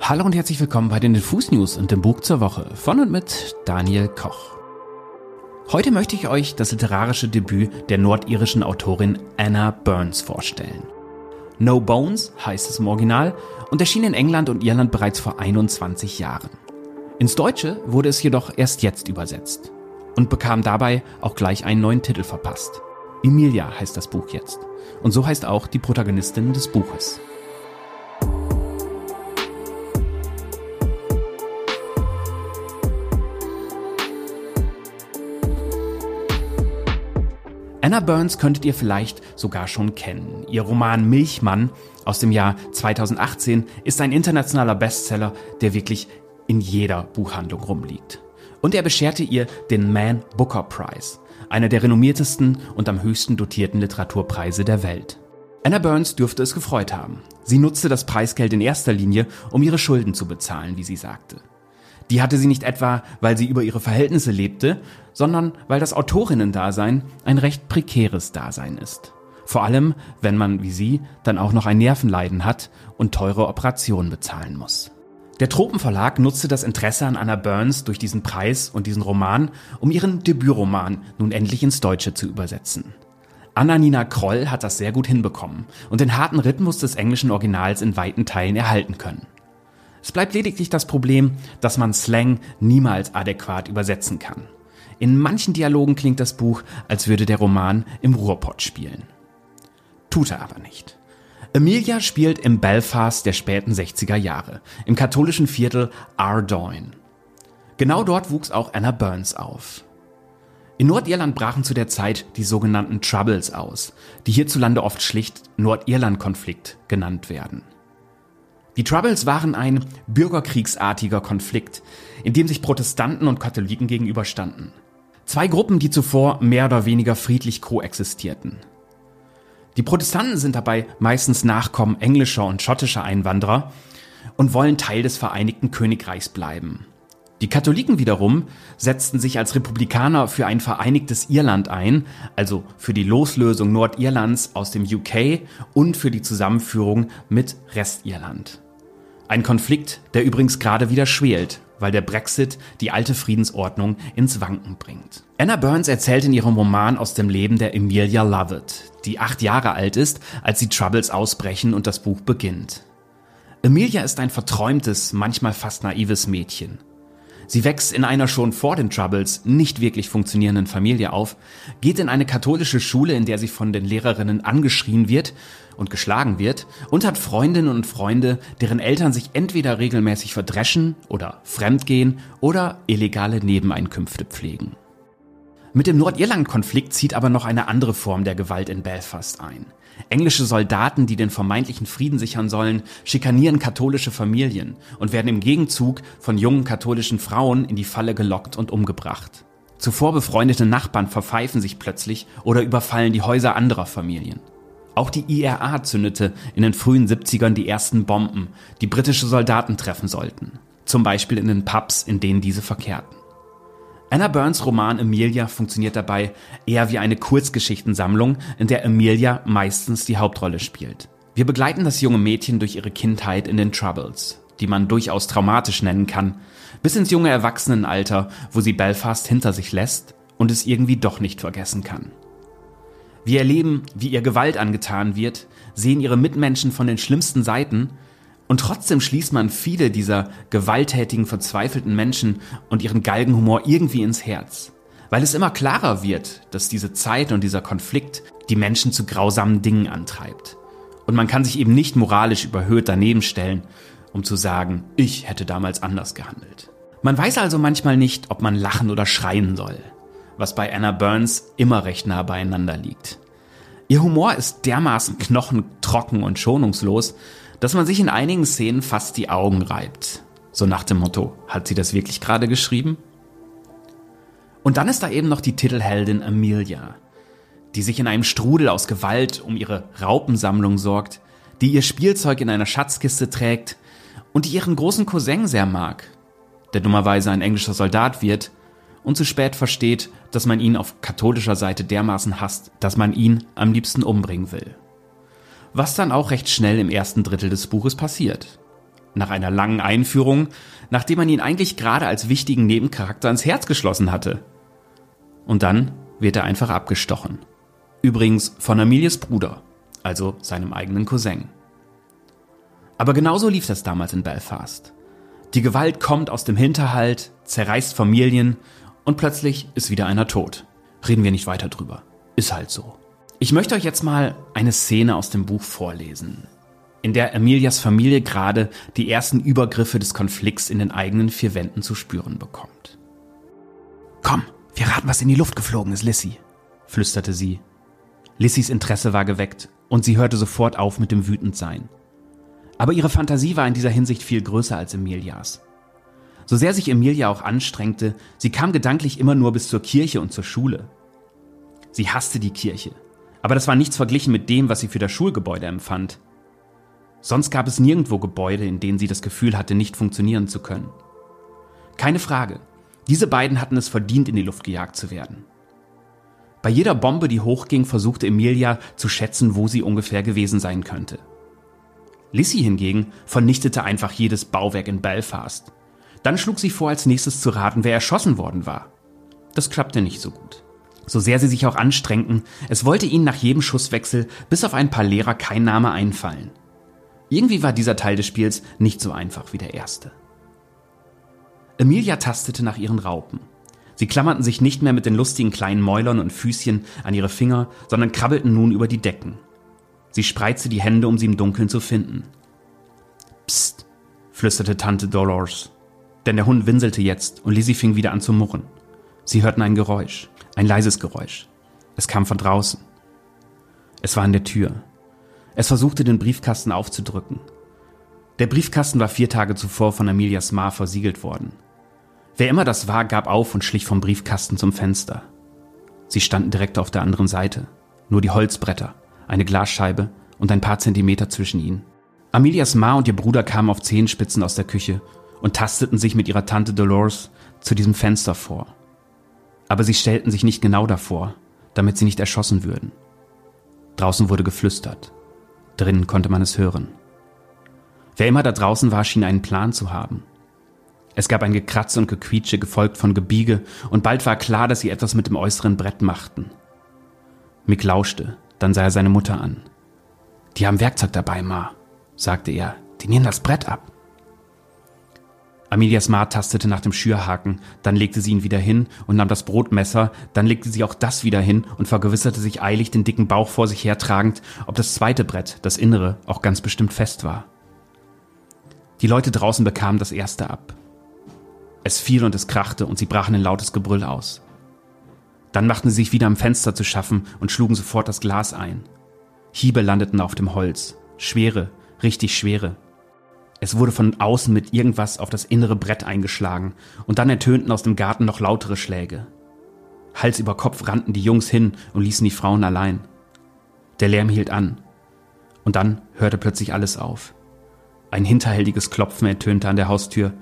Hallo und herzlich willkommen bei den Diffus-News und dem Buch zur Woche von und mit Daniel Koch. Heute möchte ich euch das literarische Debüt der nordirischen Autorin Anna Burns vorstellen. No Bones heißt es im Original und erschien in England und Irland bereits vor 21 Jahren. Ins Deutsche wurde es jedoch erst jetzt übersetzt und bekam dabei auch gleich einen neuen Titel verpasst. Emilia heißt das Buch jetzt und so heißt auch die Protagonistin des Buches. Anna Burns könntet ihr vielleicht sogar schon kennen. Ihr Roman Milchmann aus dem Jahr 2018 ist ein internationaler Bestseller, der wirklich in jeder Buchhandlung rumliegt. Und er bescherte ihr den Man Booker Prize, einer der renommiertesten und am höchsten dotierten Literaturpreise der Welt. Anna Burns dürfte es gefreut haben. Sie nutzte das Preisgeld in erster Linie, um ihre Schulden zu bezahlen, wie sie sagte. Die hatte sie nicht etwa, weil sie über ihre Verhältnisse lebte, sondern weil das Autorinnen-Dasein ein recht prekäres Dasein ist. Vor allem, wenn man, wie sie, dann auch noch ein Nervenleiden hat und teure Operationen bezahlen muss. Der Tropenverlag nutzte das Interesse an Anna Burns durch diesen Preis und diesen Roman, um ihren Debütroman nun endlich ins Deutsche zu übersetzen. Anna-Nina Kroll hat das sehr gut hinbekommen und den harten Rhythmus des englischen Originals in weiten Teilen erhalten können. Es bleibt lediglich das Problem, dass man Slang niemals adäquat übersetzen kann. In manchen Dialogen klingt das Buch, als würde der Roman im Ruhrpott spielen. Tut er aber nicht. Emilia spielt im Belfast der späten 60er Jahre, im katholischen Viertel Ardoyne. Genau dort wuchs auch Anna Burns auf. In Nordirland brachen zu der Zeit die sogenannten Troubles aus, die hierzulande oft schlicht Nordirland-Konflikt genannt werden. Die Troubles waren ein bürgerkriegsartiger Konflikt, in dem sich Protestanten und Katholiken gegenüberstanden. Zwei Gruppen, die zuvor mehr oder weniger friedlich koexistierten. Die Protestanten sind dabei meistens Nachkommen englischer und schottischer Einwanderer und wollen Teil des Vereinigten Königreichs bleiben. Die Katholiken wiederum setzten sich als Republikaner für ein vereinigtes Irland ein, also für die Loslösung Nordirlands aus dem UK und für die Zusammenführung mit Restirland. Ein Konflikt, der übrigens gerade wieder schwelt, weil der Brexit die alte Friedensordnung ins Wanken bringt. Anna Burns erzählt in ihrem Roman aus dem Leben der Emilia Lovett, die 8 Jahre alt ist, als die Troubles ausbrechen und das Buch beginnt. Emilia ist ein verträumtes, manchmal fast naives Mädchen. Sie wächst in einer schon vor den Troubles nicht wirklich funktionierenden Familie auf, geht in eine katholische Schule, in der sie von den Lehrerinnen angeschrien wird und geschlagen wird und hat Freundinnen und Freunde, deren Eltern sich entweder regelmäßig verdreschen oder fremdgehen oder illegale Nebeneinkünfte pflegen. Mit dem Nordirland-Konflikt zieht aber noch eine andere Form der Gewalt in Belfast ein. Englische Soldaten, die den vermeintlichen Frieden sichern sollen, schikanieren katholische Familien und werden im Gegenzug von jungen katholischen Frauen in die Falle gelockt und umgebracht. Zuvor befreundete Nachbarn verpfeifen sich plötzlich oder überfallen die Häuser anderer Familien. Auch die IRA zündete in den frühen 70ern die ersten Bomben, die britische Soldaten treffen sollten. Zum Beispiel in den Pubs, in denen diese verkehrten. Anna Burns' Roman Emilia funktioniert dabei eher wie eine Kurzgeschichtensammlung, in der Emilia meistens die Hauptrolle spielt. Wir begleiten das junge Mädchen durch ihre Kindheit in den Troubles, die man durchaus traumatisch nennen kann, bis ins junge Erwachsenenalter, wo sie Belfast hinter sich lässt und es irgendwie doch nicht vergessen kann. Wir erleben, wie ihr Gewalt angetan wird, sehen ihre Mitmenschen von den schlimmsten Seiten. Und trotzdem schließt man viele dieser gewalttätigen, verzweifelten Menschen und ihren Galgenhumor irgendwie ins Herz. Weil es immer klarer wird, dass diese Zeit und dieser Konflikt die Menschen zu grausamen Dingen antreibt. Und man kann sich eben nicht moralisch überhöht daneben stellen, um zu sagen, ich hätte damals anders gehandelt. Man weiß also manchmal nicht, ob man lachen oder schreien soll. Was bei Anna Burns immer recht nah beieinander liegt. Ihr Humor ist dermaßen knochentrocken und schonungslos, dass man sich in einigen Szenen fast die Augen reibt. So nach dem Motto, hat sie das wirklich gerade geschrieben? Und dann ist da eben noch die Titelheldin Emilia, die sich in einem Strudel aus Gewalt um ihre Raupensammlung sorgt, die ihr Spielzeug in einer Schatzkiste trägt und die ihren großen Cousin sehr mag, der dummerweise ein englischer Soldat wird und zu spät versteht, dass man ihn auf katholischer Seite dermaßen hasst, dass man ihn am liebsten umbringen will. Was dann auch recht schnell im ersten Drittel des Buches passiert. nach einer langen Einführung, nachdem man ihn eigentlich gerade als wichtigen Nebencharakter ins Herz geschlossen hatte. Und dann wird er einfach abgestochen. Übrigens von Emilias Bruder, also seinem eigenen Cousin. Aber genauso lief das damals in Belfast. Die Gewalt kommt aus dem Hinterhalt, zerreißt Familien und plötzlich ist wieder einer tot. Reden wir nicht weiter drüber. Ist halt so. Ich möchte euch jetzt mal eine Szene aus dem Buch vorlesen, in der Emilias Familie gerade die ersten Übergriffe des Konflikts in den eigenen vier Wänden zu spüren bekommt. »Komm, wir raten, was in die Luft geflogen ist, Lissy«, flüsterte sie. Lissys Interesse war geweckt und sie hörte sofort auf mit dem Wütendsein. Aber ihre Fantasie war in dieser Hinsicht viel größer als Emilias. So sehr sich Emilia auch anstrengte, sie kam gedanklich immer nur bis zur Kirche und zur Schule. Sie hasste die Kirche, aber das war nichts verglichen mit dem, was sie für das Schulgebäude empfand. Sonst gab es nirgendwo Gebäude, in denen sie das Gefühl hatte, nicht funktionieren zu können. Keine Frage, diese beiden hatten es verdient, in die Luft gejagt zu werden. Bei jeder Bombe, die hochging, versuchte Emilia zu schätzen, wo sie ungefähr gewesen sein könnte. Lissy hingegen vernichtete einfach jedes Bauwerk in Belfast. Dann schlug sie vor, als nächstes zu raten, wer erschossen worden war. Das klappte nicht so gut. So sehr sie sich auch anstrengten, es wollte ihnen nach jedem Schusswechsel bis auf ein paar Lehrer kein Name einfallen. Irgendwie war dieser Teil des Spiels nicht so einfach wie der erste. Emilia tastete nach ihren Raupen. Sie klammerten sich nicht mehr mit den lustigen kleinen Mäulern und Füßchen an ihre Finger, sondern krabbelten nun über die Decken. Sie spreizte die Hände, um sie im Dunkeln zu finden. »Psst«, flüsterte Tante Dolores, denn der Hund winselte jetzt und Lissy fing wieder an zu murren. Sie hörten ein Geräusch, ein leises Geräusch. Es kam von draußen. Es war an der Tür. Es versuchte, den Briefkasten aufzudrücken. Der Briefkasten war 4 Tage zuvor von Emilias Ma versiegelt worden. Wer immer das war, gab auf und schlich vom Briefkasten zum Fenster. Sie standen direkt auf der anderen Seite. Nur die Holzbretter, eine Glasscheibe und ein paar Zentimeter zwischen ihnen. Emilias Ma und ihr Bruder kamen auf Zehenspitzen aus der Küche und tasteten sich mit ihrer Tante Dolores zu diesem Fenster vor. Aber sie stellten sich nicht genau davor, damit sie nicht erschossen würden. Draußen wurde geflüstert. Drinnen konnte man es hören. Wer immer da draußen war, schien einen Plan zu haben. Es gab ein Gekratze und Gequietsche, gefolgt von Gebiege, und bald war klar, dass sie etwas mit dem äußeren Brett machten. Mick lauschte, dann sah er seine Mutter an. »Die haben Werkzeug dabei, Ma«, sagte er. »Die nehmen das Brett ab.« Emilias Ma tastete nach dem Schürhaken, dann legte sie ihn wieder hin und nahm das Brotmesser, dann legte sie auch das wieder hin und vergewisserte sich eilig, den dicken Bauch vor sich hertragend, ob das zweite Brett, das innere, auch ganz bestimmt fest war. Die Leute draußen bekamen das erste ab. Es fiel und es krachte und sie brachen in lautes Gebrüll aus. Dann machten sie sich wieder am Fenster zu schaffen und schlugen sofort das Glas ein. Hiebe landeten auf dem Holz. Schwere, richtig schwere. Es wurde von außen mit irgendwas auf das innere Brett eingeschlagen und dann ertönten aus dem Garten noch lautere Schläge. Hals über Kopf rannten die Jungs hin und ließen die Frauen allein. Der Lärm hielt an und dann hörte plötzlich alles auf. Ein hinterhältiges Klopfen ertönte an der Haustür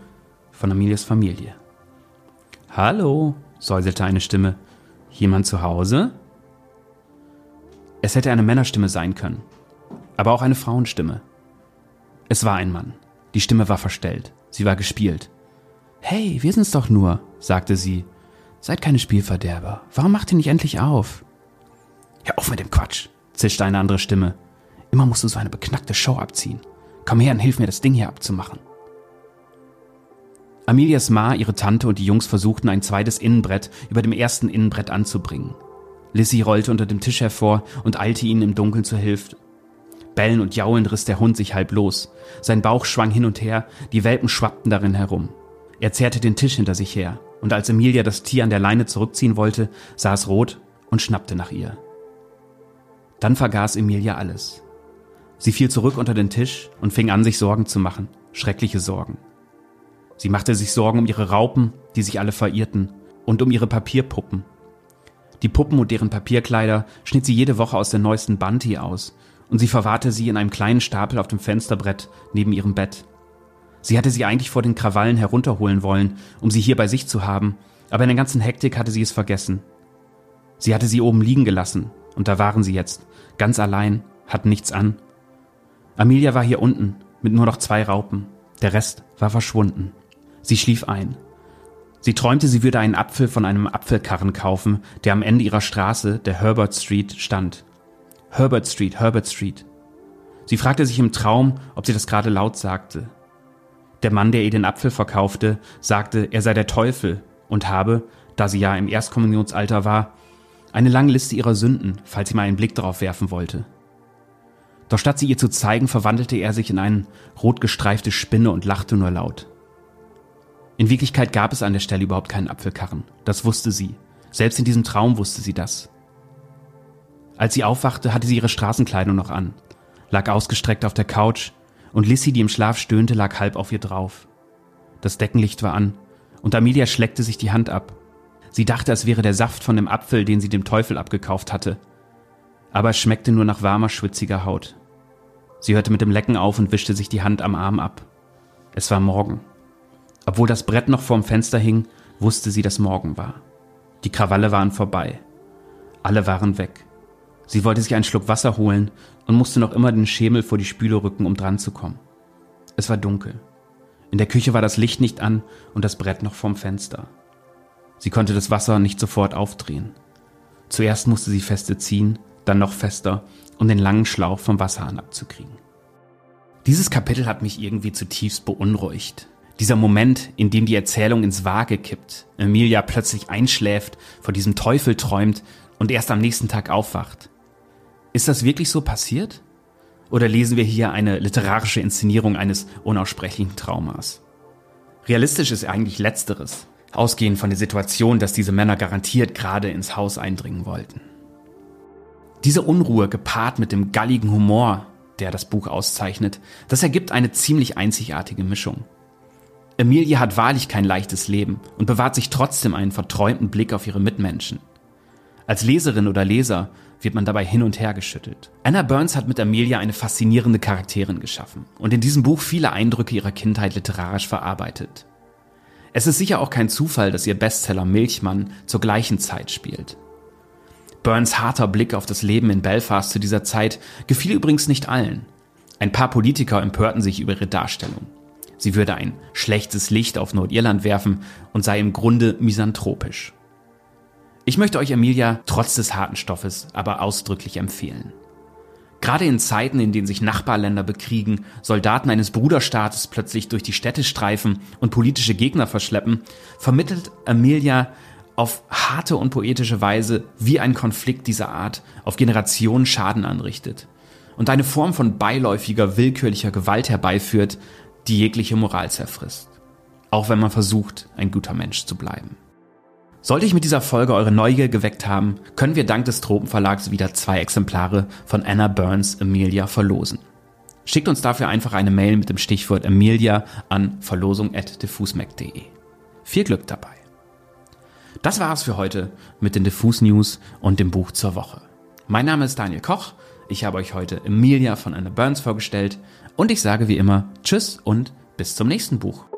von Emilias Familie. »Hallo«, säuselte eine Stimme. »Jemand zu Hause?« Es hätte eine Männerstimme sein können, aber auch eine Frauenstimme. Es war ein Mann. Die Stimme war verstellt. Sie war gespielt. »Hey, wir sind's doch nur«, sagte sie. »Seid keine Spielverderber. Warum macht ihr nicht endlich auf?« »Hör auf mit dem Quatsch«, zischte eine andere Stimme. »Immer musst du so eine beknackte Show abziehen. Komm her und hilf mir, das Ding hier abzumachen.« Emilias Ma, ihre Tante und die Jungs versuchten, ein zweites Innenbrett über dem ersten Innenbrett anzubringen. Lissy rollte unter dem Tisch hervor und eilte ihnen im Dunkeln zur Hilfe. Bellen und jaulen riss der Hund sich halb los. Sein Bauch schwang hin und her, die Welpen schwappten darin herum. Er zerrte den Tisch hinter sich her und als Emilia das Tier an der Leine zurückziehen wollte, sah es rot und schnappte nach ihr. Dann vergaß Emilia alles. Sie fiel zurück unter den Tisch und fing an, sich Sorgen zu machen, schreckliche Sorgen. Sie machte sich Sorgen um ihre Raupen, die sich alle verirrten, und um ihre Papierpuppen. Die Puppen und deren Papierkleider schnitt sie jede Woche aus der neuesten Banti aus, und sie verwahrte sie in einem kleinen Stapel auf dem Fensterbrett neben ihrem Bett. Sie hatte sie eigentlich vor den Krawallen herunterholen wollen, um sie hier bei sich zu haben, aber in der ganzen Hektik hatte sie es vergessen. Sie hatte sie oben liegen gelassen, und da waren sie jetzt, ganz allein, hatten nichts an. Emilia war hier unten, mit nur noch 2 Raupen, Der Rest war verschwunden. Sie schlief ein. Sie träumte, sie würde einen Apfel von einem Apfelkarren kaufen, der am Ende ihrer Straße, der Herbert Street, stand. Herbert Street, Herbert Street. Sie fragte sich im Traum, ob sie das gerade laut sagte. Der Mann, der ihr den Apfel verkaufte, sagte, er sei der Teufel und habe, da sie ja im Erstkommunionsalter war, eine lange Liste ihrer Sünden, falls sie mal einen Blick darauf werfen wollte. Doch statt sie ihr zu zeigen, verwandelte er sich in eine rot gestreifte Spinne und lachte nur laut. In Wirklichkeit gab es an der Stelle überhaupt keinen Apfelkarren. Das wusste sie. Selbst in diesem Traum wusste sie das. Als sie aufwachte, hatte sie ihre Straßenkleidung noch an, lag ausgestreckt auf der Couch, und Lissy, die im Schlaf stöhnte, lag halb auf ihr drauf. Das Deckenlicht war an, und Amelia schleckte sich die Hand ab. Sie dachte, es wäre der Saft von dem Apfel, den sie dem Teufel abgekauft hatte. Aber es schmeckte nur nach warmer, schwitziger Haut. Sie hörte mit dem Lecken auf und wischte sich die Hand am Arm ab. Es war Morgen. Obwohl das Brett noch vorm Fenster hing, wusste sie, dass Morgen war. Die Krawalle waren vorbei. Alle waren weg. Sie wollte sich einen Schluck Wasser holen und musste noch immer den Schemel vor die Spüle rücken, um dran zu kommen. Es war dunkel. In der Küche war das Licht nicht an und das Brett noch vorm Fenster. Sie konnte das Wasser nicht sofort aufdrehen. Zuerst musste sie feste ziehen, dann noch fester, um den langen Schlauch vom Wasserhahn abzukriegen. Dieses Kapitel hat mich irgendwie zutiefst beunruhigt. Dieser Moment, in dem die Erzählung ins Vage kippt, Emilia plötzlich einschläft, von diesem Teufel träumt und erst am nächsten Tag aufwacht. Ist das wirklich so passiert? Oder lesen wir hier eine literarische Inszenierung eines unaussprechlichen Traumas? Realistisch ist eigentlich Letzteres, ausgehend von der Situation, dass diese Männer garantiert gerade ins Haus eindringen wollten. Diese Unruhe gepaart mit dem galligen Humor, der das Buch auszeichnet, das ergibt eine ziemlich einzigartige Mischung. Emilia hat wahrlich kein leichtes Leben und bewahrt sich trotzdem einen verträumten Blick auf ihre Mitmenschen. Als Leserin oder Leser wird man dabei hin und her geschüttelt. Anna Burns hat mit Emilia eine faszinierende Charakterin geschaffen und in diesem Buch viele Eindrücke ihrer Kindheit literarisch verarbeitet. Es ist sicher auch kein Zufall, dass ihr Bestseller Milchmann zur gleichen Zeit spielt. Burns harter Blick auf das Leben in Belfast zu dieser Zeit gefiel übrigens nicht allen. Ein paar Politiker empörten sich über ihre Darstellung. Sie würde ein schlechtes Licht auf Nordirland werfen und sei im Grunde misanthropisch. Ich möchte euch Emilia trotz des harten Stoffes aber ausdrücklich empfehlen. Gerade in Zeiten, in denen sich Nachbarländer bekriegen, Soldaten eines Bruderstaates plötzlich durch die Städte streifen und politische Gegner verschleppen, vermittelt Emilia auf harte und poetische Weise, wie ein Konflikt dieser Art auf Generationen Schaden anrichtet und eine Form von beiläufiger, willkürlicher Gewalt herbeiführt, die jegliche Moral zerfrisst. Auch wenn man versucht, ein guter Mensch zu bleiben. Sollte ich mit dieser Folge eure Neugier geweckt haben, können wir dank des Tropenverlags wieder 2 Exemplare von Anna Burns Emilia verlosen. Schickt uns dafür einfach eine Mail mit dem Stichwort Emilia an verlosung@diffusmag.de. Viel Glück dabei! Das war's für heute mit den Diffus News und dem Buch zur Woche. Mein Name ist Daniel Koch, ich habe euch heute Emilia von Anna Burns vorgestellt und ich sage wie immer Tschüss und bis zum nächsten Buch.